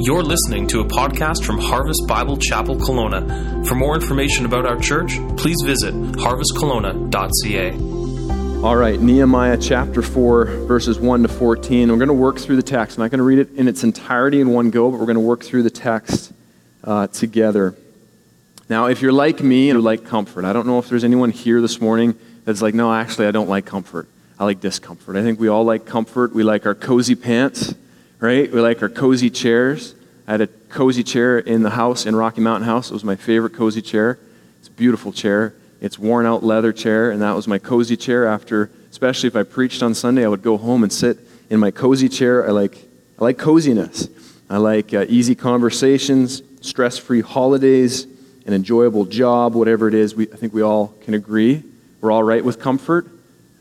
You're listening to a podcast from Harvest Bible Chapel, Kelowna. For more information about our church, please visit harvestkelowna.ca. All right, Nehemiah chapter 4, verses 1 to 14. We're going to work through the text. I'm not going to read it in its entirety in one go, but we're going to work through the text together. Now, if you're like me and you like comfort, I don't know if there's anyone here this morning that's like, no, actually, I don't like comfort. I like discomfort. I think we all like comfort. We like our cozy pants, right? We like our cozy chairs. I had a cozy chair in the house, in Rocky Mountain House. It was my favorite cozy chair. It's a beautiful chair. It's worn out leather chair, and that was my cozy chair after, especially if I preached on Sunday, I would go home and sit in my cozy chair. I like coziness. I like easy conversations, stress-free holidays, an enjoyable job, whatever it is. I think we all can agree. We're all right with comfort.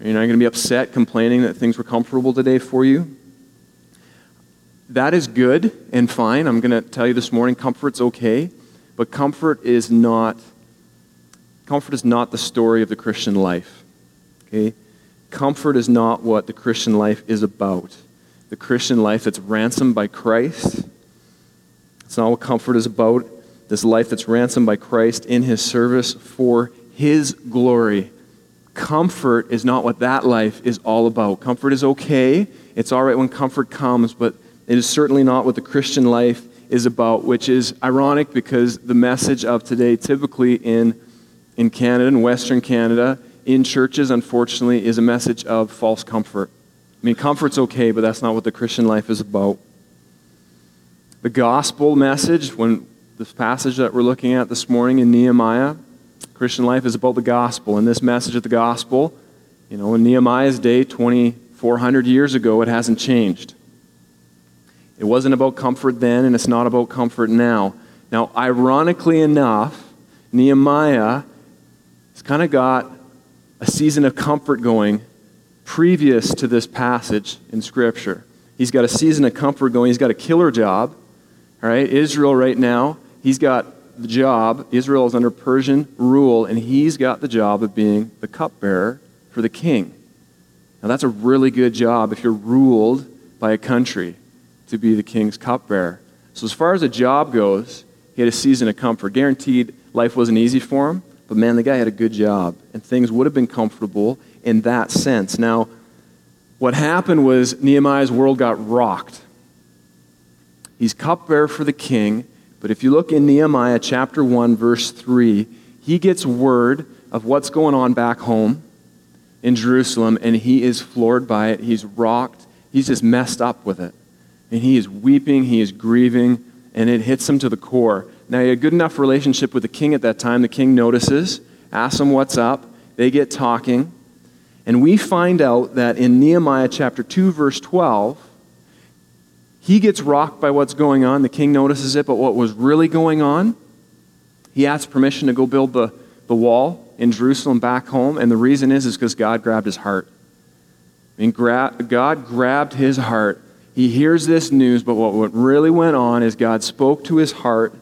You're not going to be upset complaining that things were comfortable today for you. That is good and fine. I'm going to tell you this morning, comfort's okay, but comfort is not the story of the Christian life. Okay? Comfort is not what the Christian life is about. The Christian life that's ransomed by Christ, it's not what comfort is about. This life that's ransomed by Christ in His service for His glory. Comfort is not what that life is all about. Comfort is okay. It's all right when comfort comes, but it is certainly not what the Christian life is about, which is ironic because the message of today, typically in Canada, in Western Canada, in churches, unfortunately, is a message of false comfort. I mean, comfort's okay, but that's not what the Christian life is about. The gospel message, when this passage that we're looking at this morning in Nehemiah, Christian life is about the gospel. And this message of the gospel, you know, in Nehemiah's day, 2,400 years ago, it hasn't changed. It wasn't about comfort then, and it's not about comfort now. Now, ironically enough, Nehemiah has kind of got a season of comfort going previous to this passage in Scripture. He's got a season of comfort going. He's got a killer job, all right? Israel right now, he's got the job. Israel is under Persian rule, and he's got the job of being the cupbearer for the king. Now, that's a really good job if you're ruled by a country, to be the king's cupbearer. So as far as a job goes, he had a season of comfort. Guaranteed, life wasn't easy for him, but man, the guy had a good job, and things would have been comfortable in that sense. Now, what happened was Nehemiah's world got rocked. He's cupbearer for the king, but if you look in Nehemiah chapter 1, verse 3, he gets word of what's going on back home in Jerusalem, and he is floored by it. He's rocked. He's just messed up with it. And he is weeping, he is grieving, and it hits him to the core. Now, he had a good enough relationship with the king at that time. The king notices, asks him what's up. They get talking. And we find out that in Nehemiah chapter 2, verse 12, he gets rocked by what's going on. The king notices it, but what was really going on, he asks permission to go build the wall in Jerusalem back home. And the reason is because God grabbed his heart. I mean, God grabbed his heart. He hears this news, but what really went on is God spoke to his heart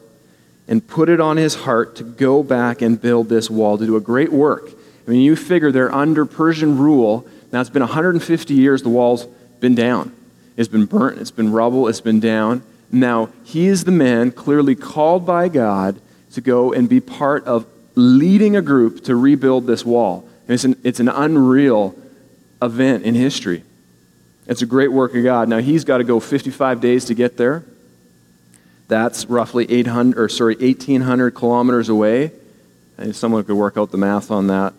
and put it on his heart to go back and build this wall, to do a great work. I mean, you figure they're under Persian rule. Now, it's been 150 years the wall's been down. It's been burnt, it's been rubble, it's been down. Now, he is the man clearly called by God to go and be part of leading a group to rebuild this wall. And it's an unreal event in history. It's a great work of God. Now, he's got to go 55 days to get there. That's roughly 1,800 kilometers away. And if someone could work out the math on that,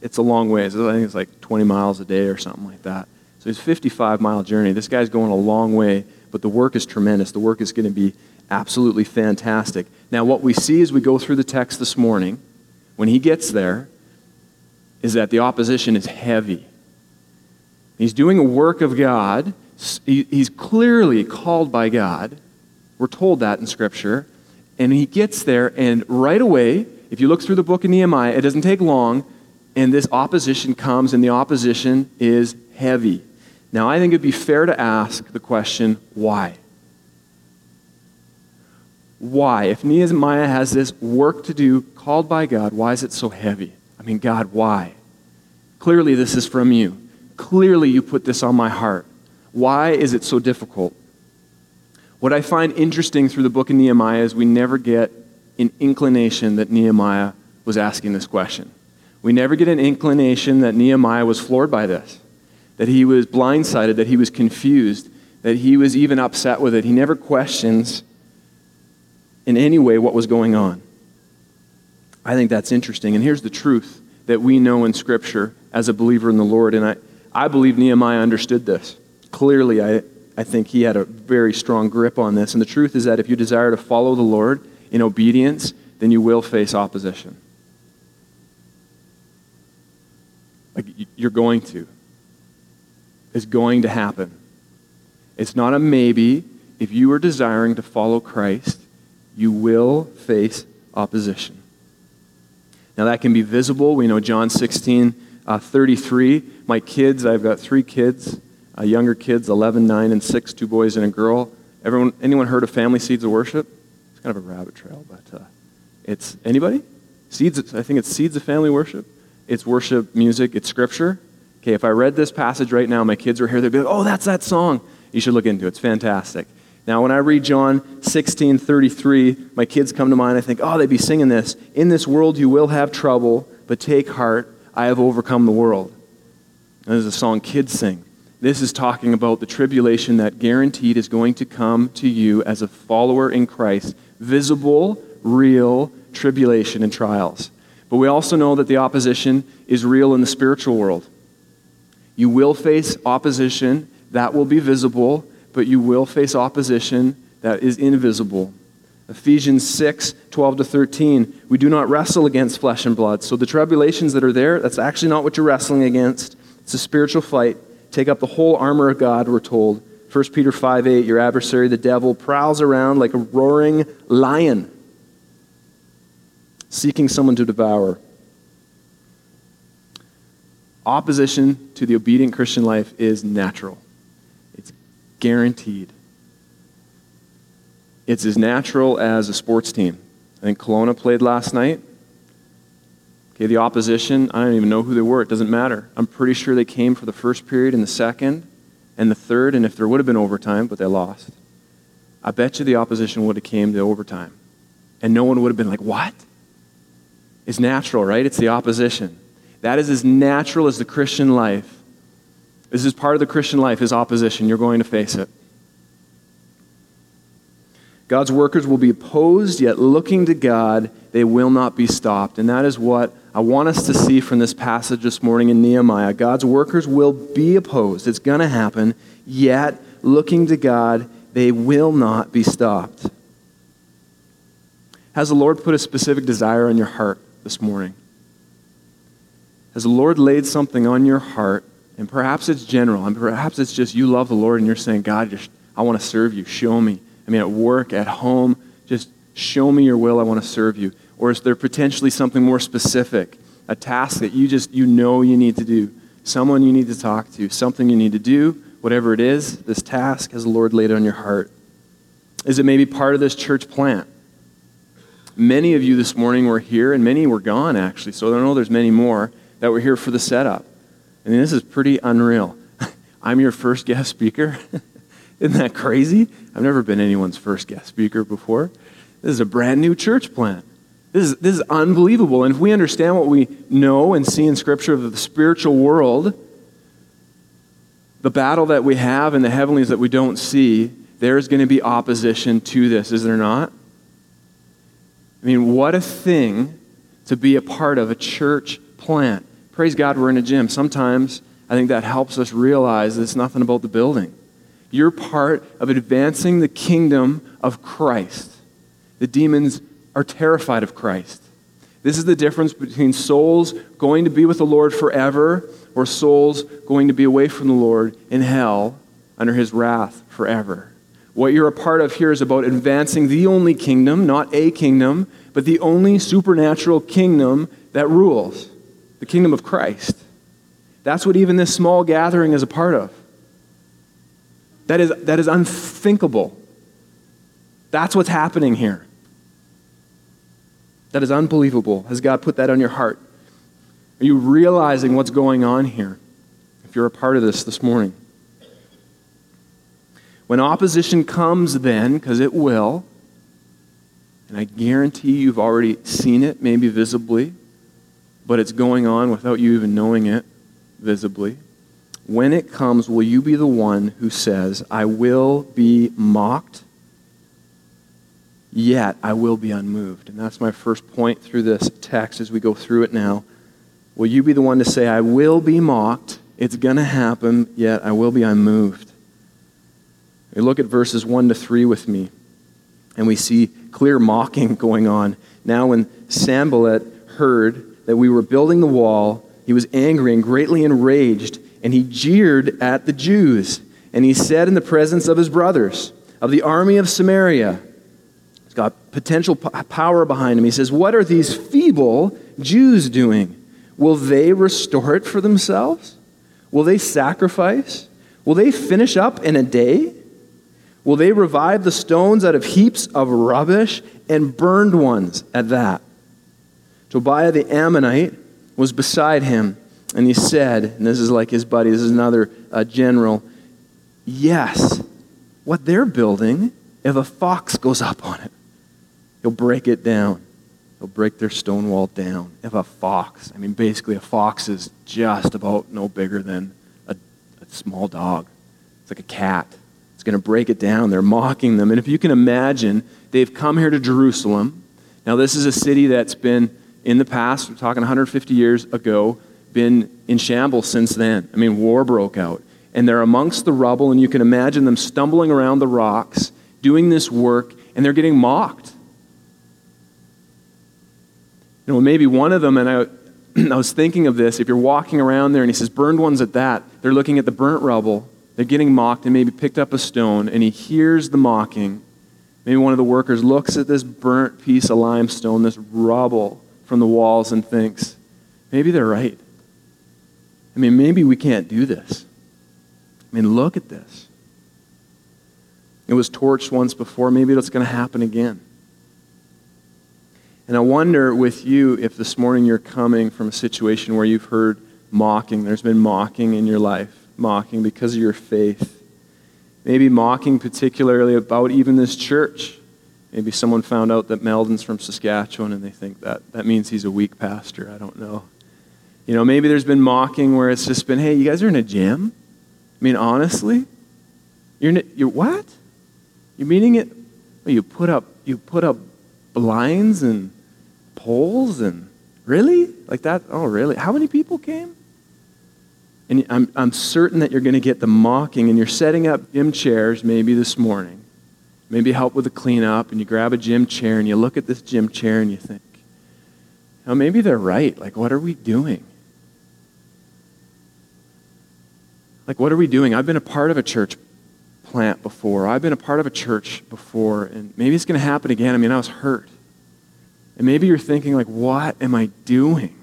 it's a long ways. I think it's like 20 miles a day or something like that. So it's a 55-mile journey. This guy's going a long way, but the work is tremendous. The work is going to be absolutely fantastic. Now, what we see as we go through the text this morning, when he gets there, is that the opposition is heavy. He's doing a work of God. He's clearly called by God. We're told that in Scripture. And he gets there, and right away, if you look through the book of Nehemiah, it doesn't take long, and this opposition comes, and the opposition is heavy. Now, I think it'd be fair to ask the question, why? Why? If Nehemiah has this work to do, called by God, why is it so heavy? I mean, God, why? Clearly, this is from you. Clearly, you put this on my heart. Why is it so difficult? What I find interesting through the book of Nehemiah is we never get an inclination that Nehemiah was asking this question. We never get an inclination that Nehemiah was floored by this, that he was blindsided, that he was confused, that he was even upset with it. He never questions in any way what was going on. I think that's interesting. And here's the truth that we know in Scripture as a believer in the Lord. And I believe Nehemiah understood this. Clearly, I think he had a very strong grip on this. And the truth is that if you desire to follow the Lord in obedience, then you will face opposition. Like, you're going to. It's going to happen. It's not a maybe. If you are desiring to follow Christ, you will face opposition. Now, that can be visible. We know John 16:33. My kids, I've got 3 kids, younger kids, 11, 9, and 6, 2 boys and a girl. Anyone heard of Family Seeds of Worship? It's kind of a rabbit trail, but it's, anybody? I think it's Seeds of Family Worship. It's worship music. It's scripture. Okay, if I read this passage right now, my kids were here, they'd be like, oh, that's that song. You should look into it. It's fantastic. Now, when I read John 16:33, my kids come to mind. I think, oh, they'd be singing this. In this world you will have trouble, but take heart, I have overcome the world. And this is a song kids sing. This is talking about the tribulation that guaranteed is going to come to you as a follower in Christ. Visible, real tribulation and trials. But we also know that the opposition is real in the spiritual world. You will face opposition that will be visible, but you will face opposition that is invisible. Ephesians 6:12-13, we do not wrestle against flesh and blood. So the tribulations that are there, that's actually not what you're wrestling against. It's a spiritual fight. Take up the whole armor of God, we're told. First Peter 5:8, your adversary, the devil, prowls around like a roaring lion, seeking someone to devour. Opposition to the obedient Christian life is natural. It's guaranteed. It's as natural as a sports team. I think Kelowna played last night. Okay, the opposition, I don't even know who they were. It doesn't matter. I'm pretty sure they came for the first period and the second and the third, and if there would have been overtime, but they lost. I bet you the opposition would have came to overtime, and no one would have been like, what? It's natural, right? It's the opposition. That is as natural as the Christian life. This is part of the Christian life, is opposition. You're going to face it. God's workers will be opposed, yet looking to God, they will not be stopped. And that is what I want us to see from this passage this morning in Nehemiah. God's workers will be opposed. It's going to happen, yet looking to God, they will not be stopped. Has the Lord put a specific desire on your heart this morning? Has the Lord laid something on your heart? And perhaps it's general, and perhaps it's just you love the Lord and you're saying, God, I want to serve you. Show me. I mean, at work, at home, just show me your will. I want to serve you. Or is there potentially something more specific, a task that you know you need to do, someone you need to talk to, something you need to do, whatever it is, this task, has the Lord laid on your heart? Is it maybe part of this church plant? Many of you this morning were here, and many were gone, actually, so I know there's many more that were here for the setup. I mean, this is pretty unreal. I'm your first guest speaker. Isn't that crazy? I've never been anyone's first guest speaker before. This is a brand new church plant. This is unbelievable. And if we understand what we know and see in Scripture of the spiritual world, the battle that we have in the heavenlies that we don't see, there's going to be opposition to this, is there not? I mean, what a thing to be a part of a church plant. Praise God we're in a gym. Sometimes I think that helps us realize that it's nothing about the building. You're part of advancing the kingdom of Christ. The demons are terrified of Christ. This is the difference between souls going to be with the Lord forever or souls going to be away from the Lord in hell under his wrath forever. What you're a part of here is about advancing the only kingdom, not a kingdom, but the only supernatural kingdom that rules, the kingdom of Christ. That's what even this small gathering is a part of. That is unthinkable. That's what's happening here. That is unbelievable. Has God put that on your heart? Are you realizing what's going on here if you're a part of this morning? When opposition comes then, because it will, and I guarantee you've already seen it, maybe visibly, but it's going on without you even knowing it visibly. When it comes, will you be the one who says, I will be mocked, yet I will be unmoved? And that's my first point through this text as we go through it now. Will you be the one to say, I will be mocked, it's going to happen, yet I will be unmoved? We look at verses 1-3 with me, and we see clear mocking going on. Now when Sanballat heard that we were building the wall, he was angry and greatly enraged, and he jeered at the Jews. And he said in the presence of his brothers, of the army of Samaria, he's got potential power behind him. He says, what are these feeble Jews doing? Will they restore it for themselves? Will they sacrifice? Will they finish up in a day? Will they revive the stones out of heaps of rubbish and burned ones at that? Tobiah the Ammonite was beside him, and he said, and this is like his buddy, this is another general, yes, what they're building, if a fox goes up on it, he'll break it down. He'll break their stone wall down. If a fox, I mean, basically a fox is just about no bigger than a small dog. It's like a cat. It's going to break it down. They're mocking them. And if you can imagine, they've come here to Jerusalem. Now, this is a city that's been, in the past, we're talking 150 years ago, been in shambles since then. I mean, war broke out. And they're amongst the rubble, and you can imagine them stumbling around the rocks, doing this work, and they're getting mocked. You know, maybe one of them, and I was thinking of this, if you're walking around there and he says, burned ones at that, they're looking at the burnt rubble, they're getting mocked, and maybe picked up a stone, and he hears the mocking. Maybe one of the workers looks at this burnt piece of limestone, this rubble, from the walls and thinks, maybe they're right. I mean, maybe we can't do this. I mean, look at this. It was torched once before. Maybe that's going to happen again. And I wonder with you if this morning you're coming from a situation where you've heard mocking. There's been mocking in your life, mocking because of your faith. Maybe mocking particularly about even this church. Maybe someone found out that Meldon's from Saskatchewan and they think that means he's a weak pastor. I don't know. You know, maybe there's been mocking where it's just been, hey, you guys are in a gym? I mean, honestly? You're what? You're meaning it? Well, you put up blinds and poles and really? Like that? Oh, really? How many people came? And I'm certain that you're going to get the mocking, and you're setting up gym chairs maybe this morning. Maybe help with the cleanup, and you grab a gym chair, and you look at this gym chair, and you think, now maybe they're right. Like, what are we doing? Like, what are we doing? I've been a part of a church plant before. I've been a part of a church before, and maybe it's going to happen again. I mean, I was hurt. And maybe you're thinking, like, what am I doing?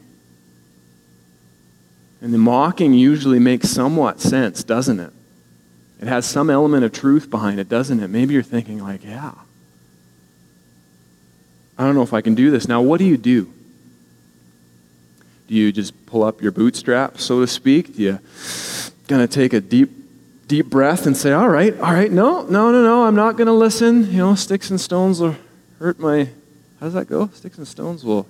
And the mocking usually makes somewhat sense, doesn't it? It has some element of truth behind it, doesn't it? Maybe you're thinking like, yeah, I don't know if I can do this. Now, what do you do? Do you just pull up your bootstraps, so to speak? Do you kind of take a deep breath and say, all right, no, I'm not going to listen. You know, sticks and stones will hurt my, how does that go? Sticks and stones will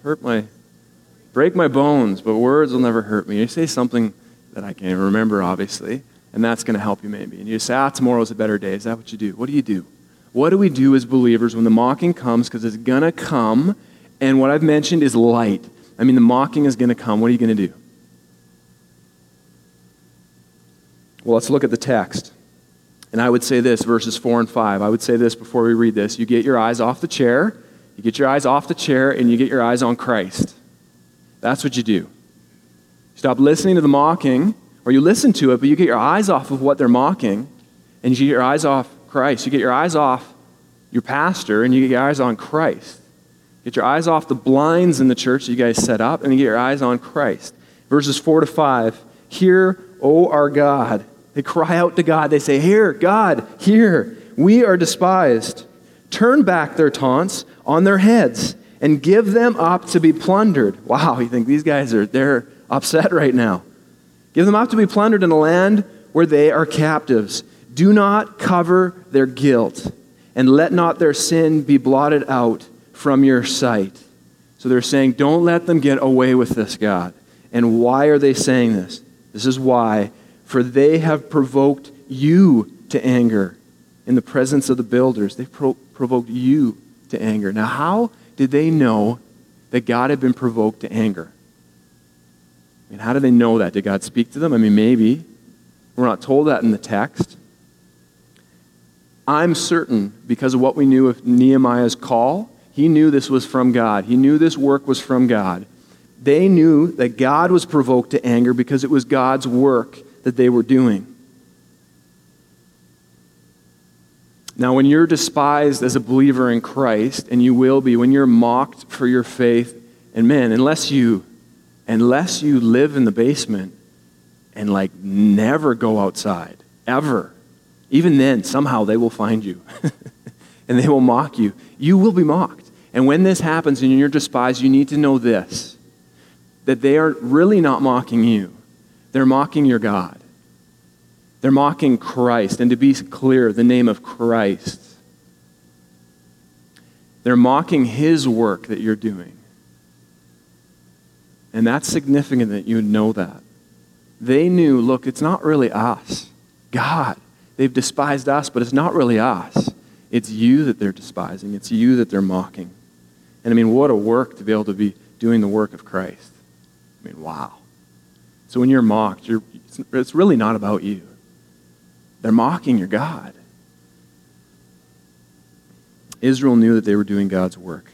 break my bones, but words will never hurt me. You say something that I can't even remember, obviously. And that's going to help you maybe. And you say, tomorrow's a better day. Is that what you do? What do you do? What do we do as believers when the mocking comes? Because it's going to come. And what I've mentioned is light. I mean, the mocking is going to come. What are you going to do? Well, let's look at the text. And I would say this, verses 4 and 5. I would say this before we read this. You get your eyes off the chair. You get your eyes off the chair and you get your eyes on Christ. That's what you do. Stop listening to the mocking. Or you listen to it, but you get your eyes off of what they're mocking, and you get your eyes off Christ. You get your eyes off your pastor, and you get your eyes on Christ. Get your eyes off the blinds in the church that you guys set up, and you get your eyes on Christ. Verses 4-5, hear, O our God. They cry out to God. They say, hear, God, hear. We are despised. Turn back their taunts on their heads, and give them up to be plundered. Wow, you think these guys they're upset right now. Give them up to be plundered in a land where they are captives. Do not cover their guilt, and let not their sin be blotted out from your sight. So they're saying, don't let them get away with this, God. And why are they saying this? This is why. For they have provoked you to anger in the presence of the builders. They provoked you to anger. Now, how did they know that God had been provoked to anger? I mean, how did they know that? Did God speak to them? I mean, maybe. We're not told that in the text. I'm certain, because of what we knew of Nehemiah's call, he knew this was from God. He knew this work was from God. They knew that God was provoked to anger because it was God's work that they were doing. Now, when you're despised as a believer in Christ, and you will be, when you're mocked for your faith, and man, unless you live in the basement and like never go outside, ever, even then, somehow they will find you and they will mock you. You will be mocked. And when this happens and you're despised, you need to know this, that they are really not mocking you. They're mocking your God. They're mocking Christ, and to be clear, the name of Christ. They're mocking his work that you're doing. And that's significant that you know that. They knew, look, it's not really us. God, they've despised us, but it's not really us. It's you that they're despising. It's you that they're mocking. And I mean, what a work to be able to be doing the work of Christ. I mean, wow. So when you're mocked, it's really not about you. They're mocking your God. Israel knew that they were doing God's work.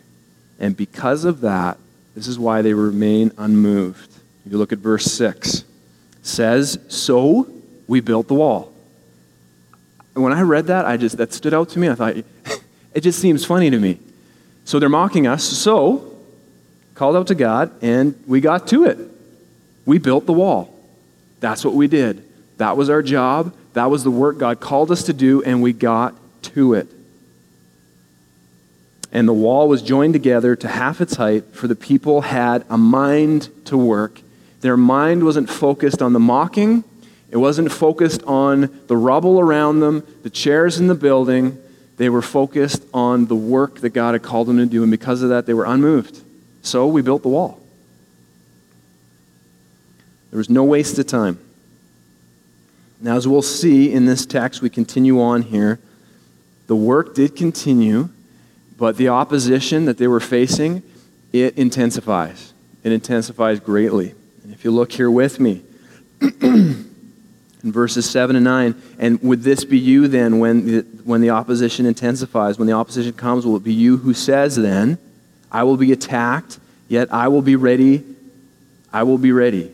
And because of that, this is why they remain unmoved. If you look at verse 6, it says, so we built the wall. And when I read that, that stood out to me. I thought, it just seems funny to me. So they're mocking us. So, called out to God, and we got to it. We built the wall. That's what we did. That was our job. That was the work God called us to do, and we got to it. And the wall was joined together to half its height, for the people had a mind to work. Their mind wasn't focused on the mocking. It wasn't focused on the rubble around them, the chairs in the building. They were focused on the work that God had called them to do, and because of that, they were unmoved. So we built the wall. There was no waste of time. Now, as we'll see in this text, we continue on here. The work did continue, but the opposition that they were facing, it intensifies. It intensifies greatly. And if you look here with me, in verses 7 and 9, and would this be you then when the opposition intensifies? When the opposition comes, will it be you who says then, I will be attacked, yet I will be ready. I will be ready.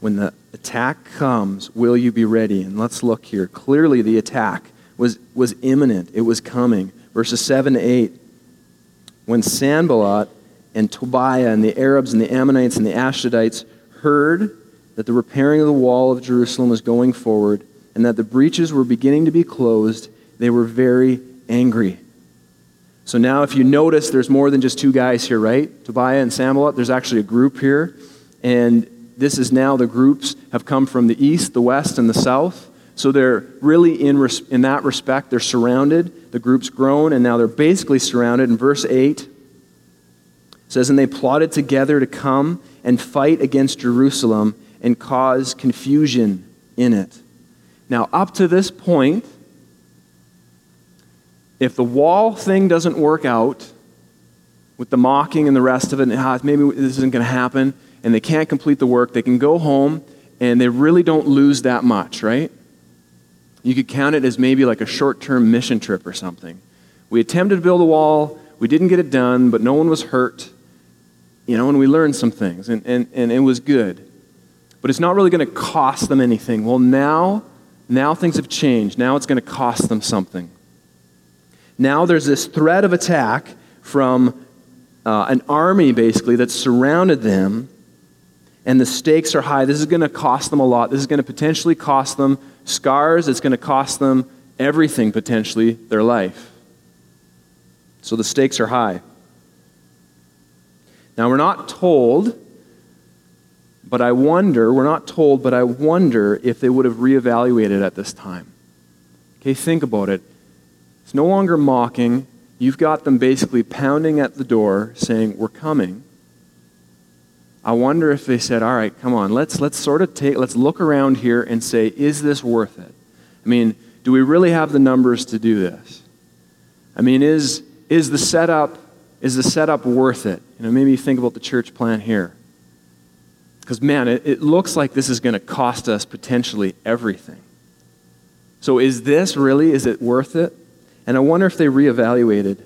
When the attack comes, will you be ready? And let's look here. Clearly, the attack was imminent. It was coming. Verses 7 to 8. When Sanballat and Tobiah and the Arabs and the Ammonites and the Ashdodites heard that the repairing of the wall of Jerusalem was going forward and that the breaches were beginning to be closed, they were very angry. So now if you notice, there's more than just two guys here, right? Tobiah and Sanballat. There's actually a group here. And this is now the groups have come from the east, the west, and the south. So they're really, in that respect, they're surrounded. The group's grown, and now they're basically surrounded. In verse 8, it says, and they plotted together to come and fight against Jerusalem and cause confusion in it. Now, up to this point, if the wall thing doesn't work out with the mocking and the rest of it, maybe this isn't going to happen, and they can't complete the work, they can go home, and they really don't lose that much, right? You could count it as maybe like a short-term mission trip or something. We attempted to build a wall, we didn't get it done, but no one was hurt, you know, and we learned some things, and it was good. But it's not really going to cost them anything. Well, now things have changed. Now it's going to cost them something. Now there's this threat of attack from an army, basically, that surrounded them, and the stakes are high. This is going to cost them a lot. This is going to potentially cost them scars. It's going to cost them everything, potentially, their life. So the stakes are high. Now, we're not told, But I wonder, we're not told, but I wonder if they would have reevaluated at this time. Okay, think about it. It's no longer mocking. You've got them basically pounding at the door saying, we're coming. I wonder if they said, all right, come on, let's look around here and say, is this worth it? I mean, do we really have the numbers to do this? I mean, is the setup worth it? You know, maybe think about the church plan here. Because, man, it looks like this is going to cost us potentially everything. So is it worth it? And I wonder if they reevaluated.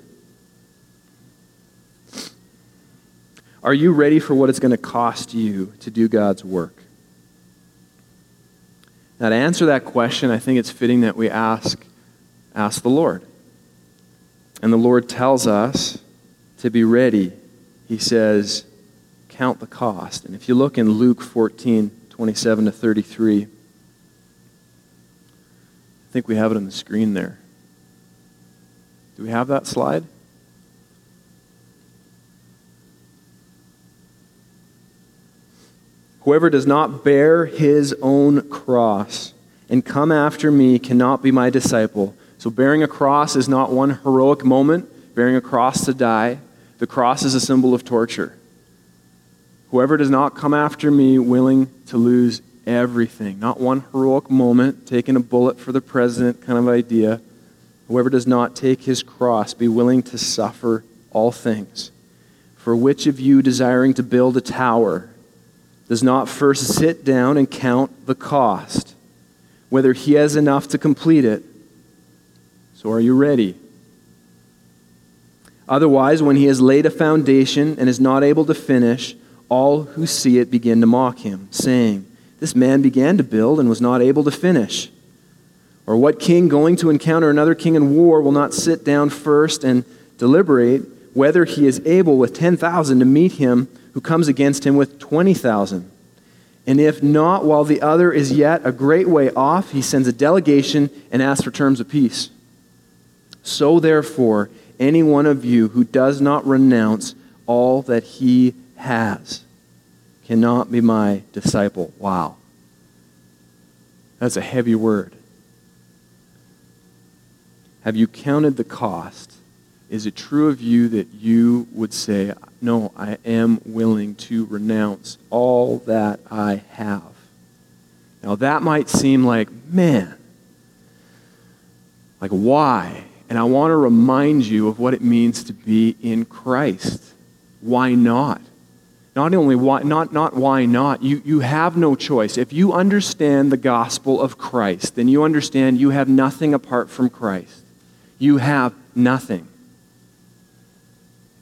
Are you ready for what it's going to cost you to do God's work? Now, to answer that question, I think it's fitting that we ask the Lord. And the Lord tells us to be ready. He says, count the cost. And if you look in Luke 14:27-33, I think we have it on the screen there. Do we have that slide? Whoever does not bear his own cross and come after me cannot be my disciple. So bearing a cross is not one heroic moment. Bearing a cross to die. The cross is a symbol of torture. Whoever does not come after me willing to lose everything. Not one heroic moment, taking a bullet for the president kind of idea. Whoever does not take his cross be willing to suffer all things. For which of you desiring to build a tower does not first sit down and count the cost, whether he has enough to complete it? So are you ready? Otherwise, when he has laid a foundation and is not able to finish, all who see it begin to mock him, saying, "This man began to build and was not able to finish." Or what king going to encounter another king in war will not sit down first and deliberate whether he is able with 10,000 to meet him who comes against him with 20,000. And if not, while the other is yet a great way off, he sends a delegation and asks for terms of peace. So therefore, any one of you who does not renounce all that he has cannot be my disciple. Wow. That's a heavy word. Have you counted the cost? Is it true of you that you would say, no, I am willing to renounce all that I have? Now that might seem like, man, like why? And I want to remind you of what it means to be in Christ. Why not? Not only why not why not, you have no choice. If you understand the gospel of Christ, then you understand you have nothing apart from Christ. You have nothing.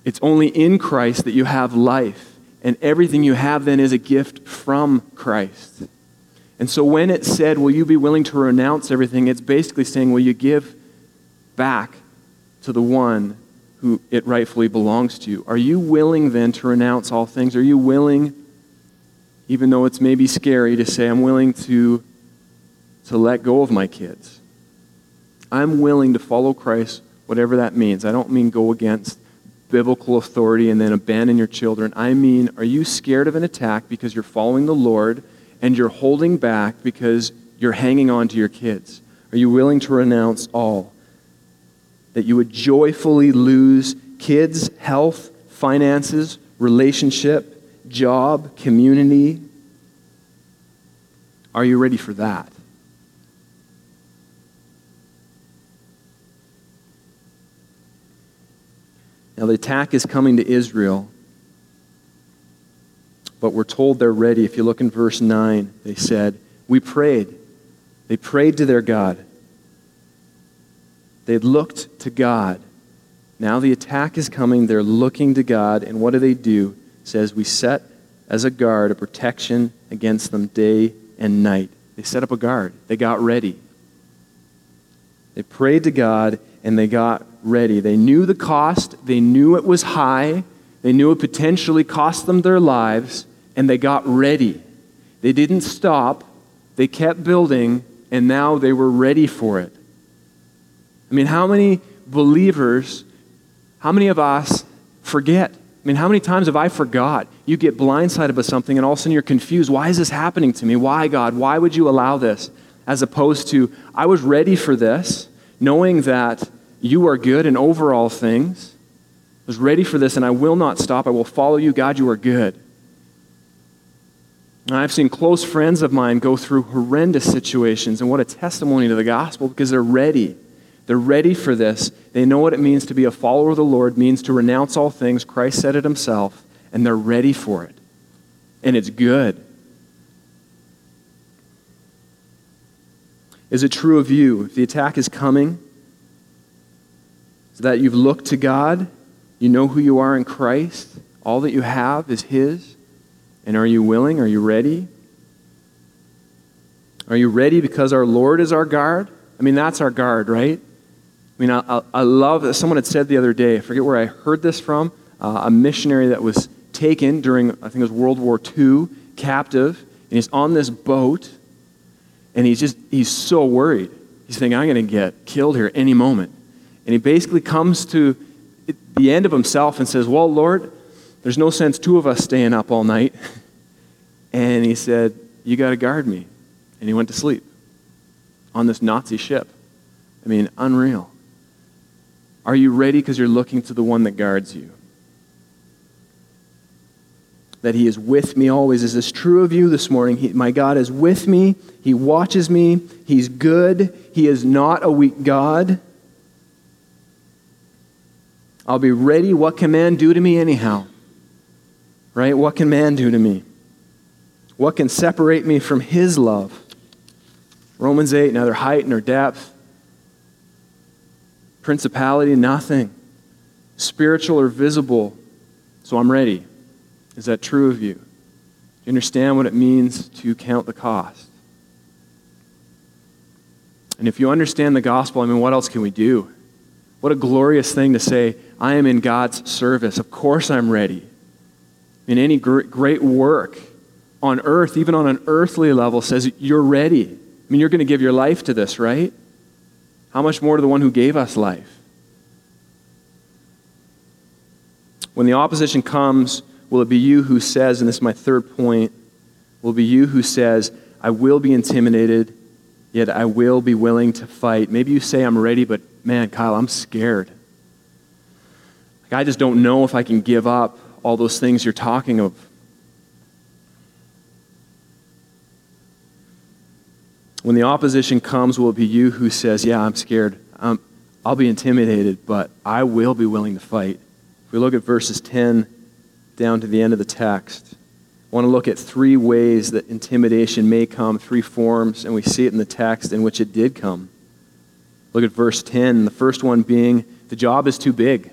It's only in Christ that you have life, and everything you have then is a gift from Christ. And so when it said, will you be willing to renounce everything, it's basically saying, will you give back to the one who it rightfully belongs to? Are you willing then to renounce all things? Are you willing, even though it's maybe scary, to say, I'm willing to let go of my kids? I'm willing to follow Christ, whatever that means. I don't mean go against biblical authority and then abandon your children. I mean, are you scared of an attack because you're following the Lord and you're holding back because you're hanging on to your kids? Are you willing to renounce all? That you would joyfully lose kids, health, finances, relationship, job, community? Are you ready for that? Now, the attack is coming to Israel, but we're told they're ready. If you look in verse 9, they said, we prayed. They prayed to their God. They looked to God. Now the attack is coming. They're looking to God, and what do? It says, we set as a guard a protection against them day and night. They set up a guard. They got ready. They prayed to God, and they got ready. They knew the cost. They knew it was high. They knew it potentially cost them their lives, and they got ready. They didn't stop. They kept building, and now they were ready for it. I mean, how many believers, how many of us forget I mean, how many times have I forgot? You get blindsided by something and all of a sudden you're confused. Why is this happening to me? Why, God? Why would you allow this? As opposed to, I was ready for this, knowing that you are good and over all things. I was ready for this and I will not stop. I will follow you. God, you are good. And I've seen close friends of mine go through horrendous situations, and what a testimony to the gospel, because they're ready. They're ready for this. They know what it means to be a follower of the Lord, means to renounce all things. Christ said it himself, and they're ready for it. And it's good. Is it true of you? If the attack is coming, so that you've looked to God, you know who you are in Christ, all that you have is his. And are you willing? Are you ready? Are you ready because our Lord is our guard? I mean, that's our guard, right? I mean, I love that someone had said the other day, I forget where I heard this from, a missionary that was taken during, I think it was World War II, captive, and he's on this boat, and he's so worried. He's thinking, I'm going to get killed here any moment. And he basically comes to the end of himself and says, well, Lord, there's no sense two of us staying up all night. And he said, you got to guard me. And he went to sleep on this Nazi ship. I mean, unreal. Are you ready because you're looking to the one that guards you? That he is with me always. Is this true of you this morning? My God is with me. He watches me. He's good. He is not a weak God. I'll be ready. What can man do to me anyhow? Right? What can man do to me? What can separate me from his love? Romans 8, neither height nor depth, principality, nothing, spiritual or visible. So I'm ready. Is that true of you? Do you understand what it means to count the cost? And if you understand the gospel, I mean, what else can we do? What a glorious thing to say, I am in God's service. Of course I'm ready. In any great work on earth, even on an earthly level, says you're ready. I mean, you're going to give your life to this, right? How much more to the one who gave us life? When the opposition comes, will it be you who says, and this is my third point, will it be you who says, I will be intimidated, yet I will be willing to fight. Maybe you say I'm ready, but man, Kyle, I'm scared. Like, I just don't know if I can give up all those things you're talking of. When the opposition comes, will it be you who says, yeah, I'm scared. I'll be intimidated, but I will be willing to fight. If we look at verses 10 down to the end of the text, I want to look at three ways that intimidation may come, three forms, and we see it in the text in which it did come. Look at verse 10, the first one being, the job is too big.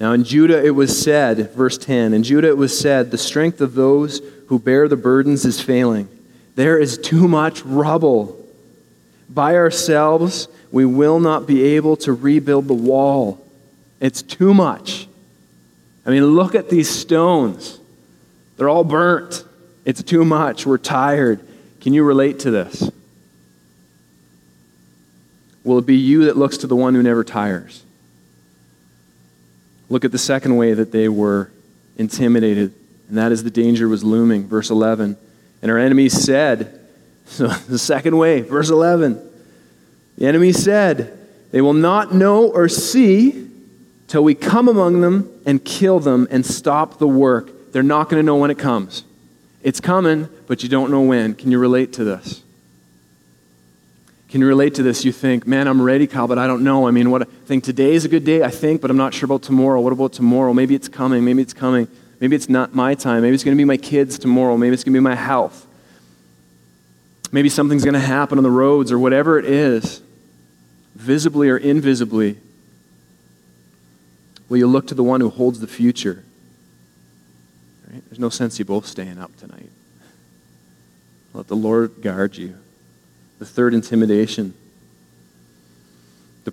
Now in Judah it was said, verse 10, in Judah it was said, the strength of those who bear the burdens is failing. There is too much rubble. By ourselves, we will not be able to rebuild the wall. It's too much. I mean, look at these stones. They're all burnt. It's too much. We're tired. Can you relate to this? Will it be you that looks to the one who never tires? Look at the second way that they were intimidated, and that is the danger was looming. Verse 11, and our enemies said, so the second way, verse 11, the enemy said, they will not know or see till we come among them and kill them and stop the work. They're not going to know when it comes. It's coming, but you don't know when. Can you relate to this? Can you relate to this? You think, man, I'm ready, Kyle, but I don't know. I mean, what I think today's a good day, I think, but I'm not sure about tomorrow. What about tomorrow? Maybe it's coming. Maybe it's coming. Maybe it's not my time. Maybe it's going to be my kids tomorrow. Maybe it's going to be my health. Maybe something's going to happen on the roads or whatever it is, visibly or invisibly. Will you look to the one who holds the future? Right? There's no sense you both staying up tonight. Let the Lord guard you. The third intimidation. The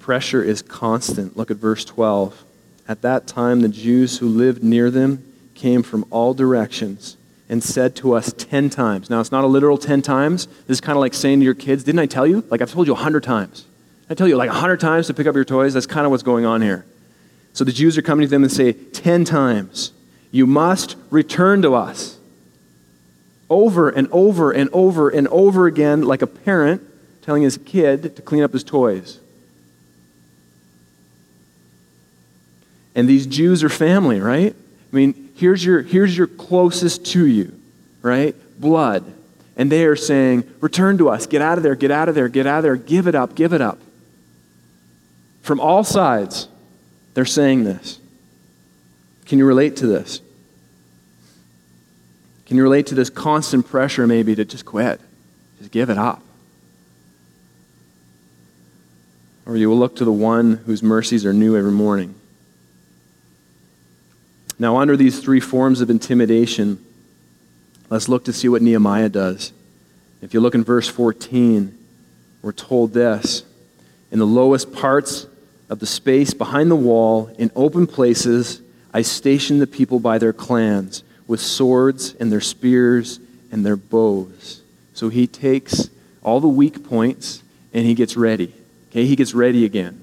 pressure is constant. Look at verse 12. At that time, the Jews who lived near them came from all directions and said to us 10 times. Now, it's not a literal 10 times. This is kind of like saying to your kids, didn't I tell you? Like, I've told you 100 times. I tell you like 100 times to pick up your toys. That's kind of what's going on here. So the Jews are coming to them and say, 10 times, you must return to us. Over and over and over and over again, like a parent telling his kid to clean up his toys. And these Jews are family, right? I mean, here's your closest to you, right? Blood. And they are saying, return to us. Get out of there, get out of there, get out of there. Give it up, give it up. From all sides, they're saying this. Can you relate to this? Can you relate to this constant pressure maybe to just quit? Just give it up. Or you will look to the one whose mercies are new every morning. Now, under these three forms of intimidation, let's look to see what Nehemiah does. If you look in verse 14, we're told this. In the lowest parts of the space behind the wall, in open places, I stationed the people by their clans, with swords and their spears and their bows. So he takes all the weak points and he gets ready. Okay, he gets ready again.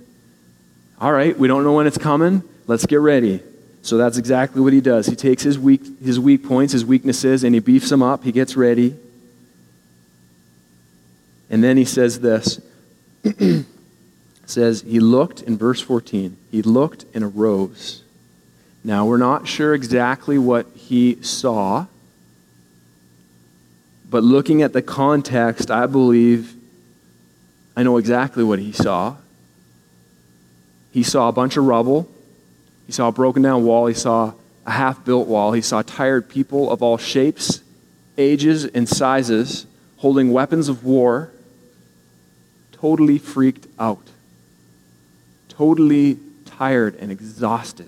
All right, we don't know when it's coming. Let's get ready. So that's exactly what he does. He takes his weak points, his weaknesses, and he beefs them up. He gets ready. And then he says this. Says, he looked, in verse 14, he looked and arose. Now, we're not sure exactly what he saw, but looking at the context, I believe I know exactly what he saw. He saw a bunch of rubble. He saw a broken down wall. He saw a half-built wall. He saw tired people of all shapes, ages, and sizes holding weapons of war, totally freaked out, totally tired and exhausted,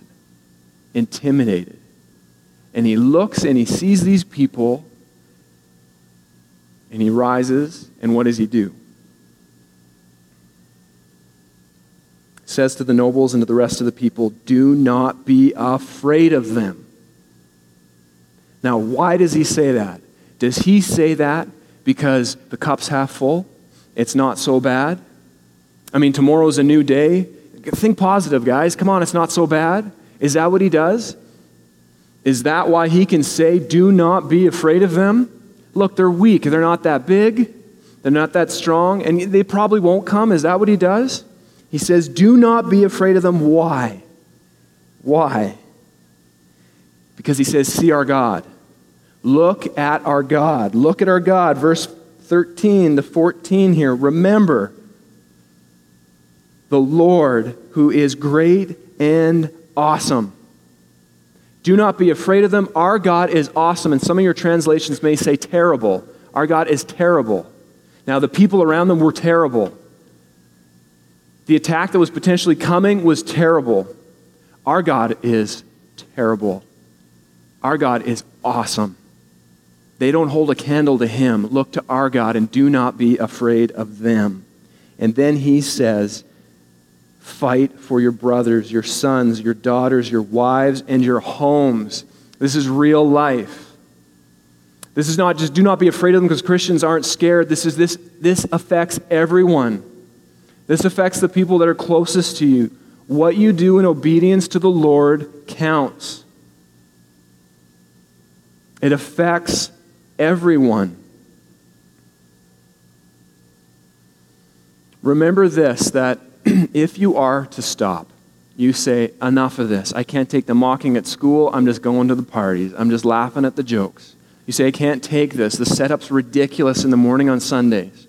intimidated. And he looks and he sees these people and he rises, and what does he do? He says to the nobles and to the rest of the people, do not be afraid of them. Now, why does he say that? Does he say that because the cup's half full? It's not so bad? I mean, tomorrow's a new day. Think positive, guys. Come on, it's not so bad. Is that what he does? Is that why he can say, do not be afraid of them? Look, they're weak. They're not that big. They're not that strong. And they probably won't come. Is that what he does? He says, do not be afraid of them. Why? Why? Because he says, see our God. Look at our God. Look at our God. Verse 13 to 14 here. Remember the Lord who is great and awesome. Do not be afraid of them. Our God is awesome. And some of your translations may say terrible. Our God is terrible. Now, the people around them were terrible. The attack that was potentially coming was terrible. Our God is terrible. Our God is awesome. They don't hold a candle to him. Look to our God and do not be afraid of them. And then he says, fight for your brothers, your sons, your daughters, your wives, and your homes. This is real life. This is not just do not be afraid of them because Christians aren't scared. This affects everyone. This affects the people that are closest to you. What you do in obedience to the Lord counts. It affects everyone. Remember this, that if you are to stop, you say, enough of this. I can't take the mocking at school. I'm just going to the parties. I'm just laughing at the jokes. You say, I can't take this. The setup's ridiculous in the morning on Sundays.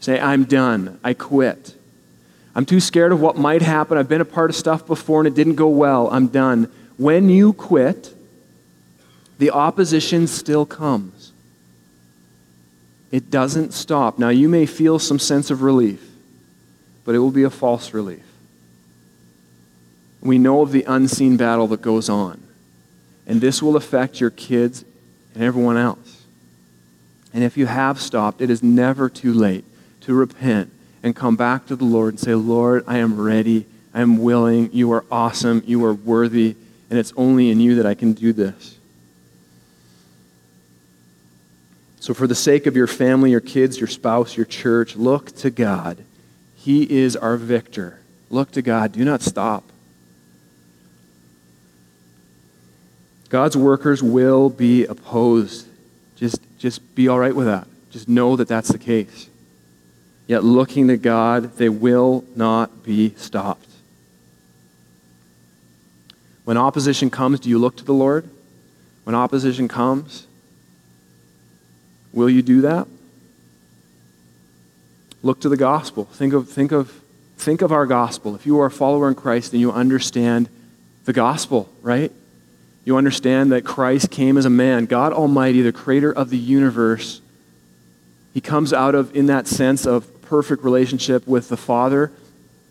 Say, I'm done. I quit. I'm too scared of what might happen. I've been a part of stuff before and it didn't go well. I'm done. When you quit, the opposition still comes. It doesn't stop. Now, you may feel some sense of relief, but it will be a false relief. We know of the unseen battle that goes on, and this will affect your kids and everyone else. And if you have stopped, it is never too late to repent and come back to the Lord and say, Lord, I am ready, I am willing, you are awesome, you are worthy, and it's only in you that I can do this. So for the sake of your family, your kids, your spouse, your church, look to God. He is our victor. Look to God. Do not stop. God's workers will be opposed. Just be all right with that. Just know that that's the case. Yet looking to God, they will not be stopped. When opposition comes, do you look to the Lord? When opposition comes, will you do that? Look to the gospel. Think of our gospel. If you are a follower in Christ, then you understand the gospel, right? You understand that Christ came as a man. God Almighty, the creator of the universe, he comes out of, in that sense of perfect relationship with the Father,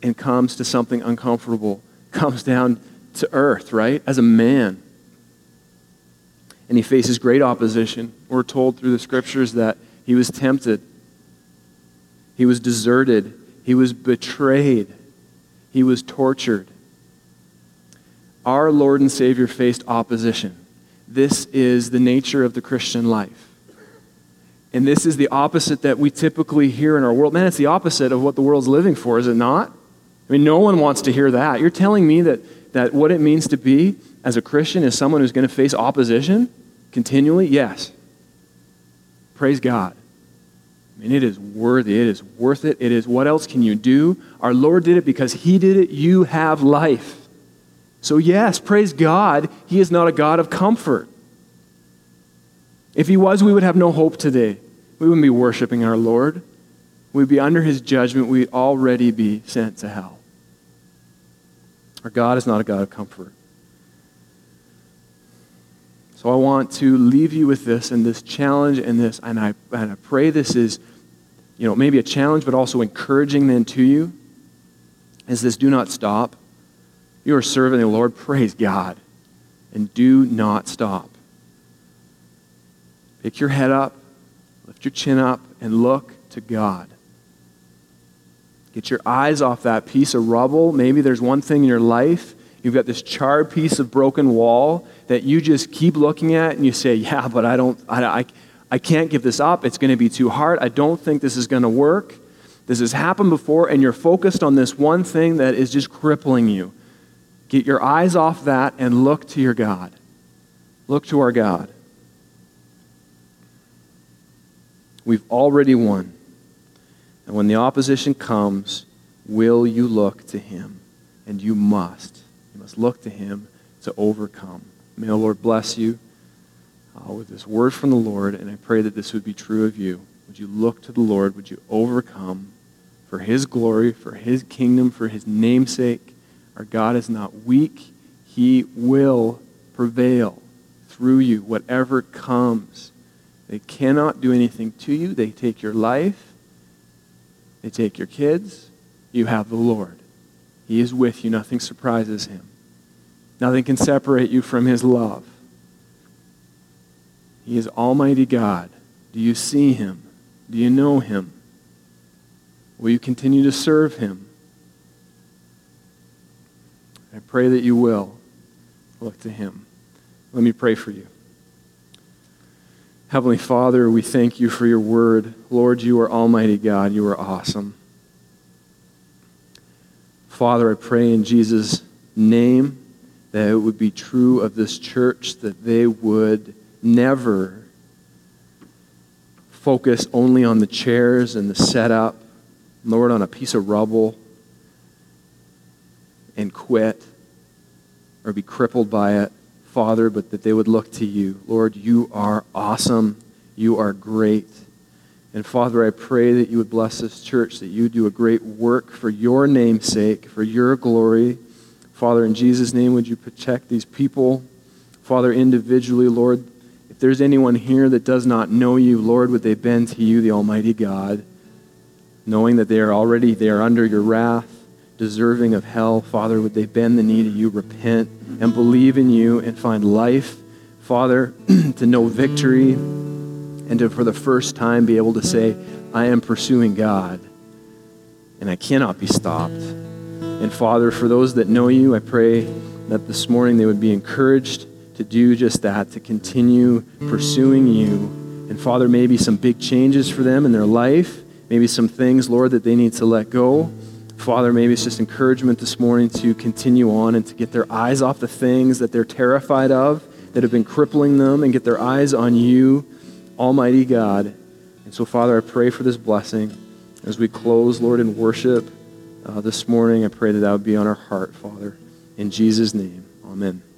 and comes to something uncomfortable, comes down to earth, right, as a man. And he faces great opposition. We're told through the scriptures that he was tempted. He was deserted. He was betrayed. He was tortured. Our Lord and Savior faced opposition. This is the nature of the Christian life. And this is the opposite that we typically hear in our world. Man, it's the opposite of what the world's living for, is it not? I mean, no one wants to hear that. You're telling me that what it means to be as a Christian is someone who's going to face opposition continually? Yes. Praise God. I mean, it is worthy. It is worth it. It is, what else can you do? Our Lord did it because he did it. You have life. So yes, praise God, he is not a God of comfort. If he was, we would have no hope today. We wouldn't be worshiping our Lord. We'd be under his judgment. We'd already be sent to hell. Our God is not a God of comfort. So I want to leave you with this and this challenge and this, and I pray this is, maybe a challenge, but also encouraging then to you, is this: do not stop. You are serving the Lord, praise God, and do not stop. Pick your head up, lift your chin up, and look to God. Get your eyes off that piece of rubble. Maybe there's one thing in your life. You've got this charred piece of broken wall that you just keep looking at, and you say, yeah, but I can't give this up. It's going to be too hard. I don't think this is going to work. This has happened before, and you're focused on this one thing that is just crippling you. Get your eyes off that and look to your God. Look to our God. We've already won. And when the opposition comes, will you look to him? And you must. You must look to him to overcome. May the Lord bless you with this word from the Lord, and I pray that this would be true of you. Would you look to the Lord? Would you overcome for his glory, for his kingdom, for his namesake? Our God is not weak. He will prevail through you, whatever comes. They cannot do anything to you. They take your life. They take your kids. You have the Lord. He is with you. Nothing surprises him. Nothing can separate you from his love. He is Almighty God. Do you see him? Do you know him? Will you continue to serve him? I pray that you will look to him. Let me pray for you. Heavenly Father, we thank you for your word. Lord, you are Almighty God. You are awesome. Father, I pray in Jesus' name that it would be true of this church, that they would never focus only on the chairs and the setup, Lord, on a piece of rubble, and quit or be crippled by it, Father, but that they would look to you. Lord, you are awesome. You are great. And Father, I pray that you would bless this church, that you do a great work for your name's sake, for your glory. Father, in Jesus' name, would you protect these people? Father, individually, Lord, if there's anyone here that does not know you, Lord, would they bend to you, the Almighty God, knowing that they are under your wrath, deserving of hell. Father, would they bend the knee to you, repent, and believe in you, and find life, Father, to know victory, and to, for the first time, be able to say, I am pursuing God, and I cannot be stopped. And Father, for those that know you, I pray that this morning they would be encouraged to do just that, to continue pursuing you. And Father, maybe some big changes for them in their life, maybe some things, Lord, that they need to let go. Father, maybe it's just encouragement this morning to continue on and to get their eyes off the things that they're terrified of, that have been crippling them, and get their eyes on you, Almighty God. And so, Father, I pray for this blessing. As we close, Lord, in worship this morning, I pray that would be on our heart, Father. In Jesus' name, amen.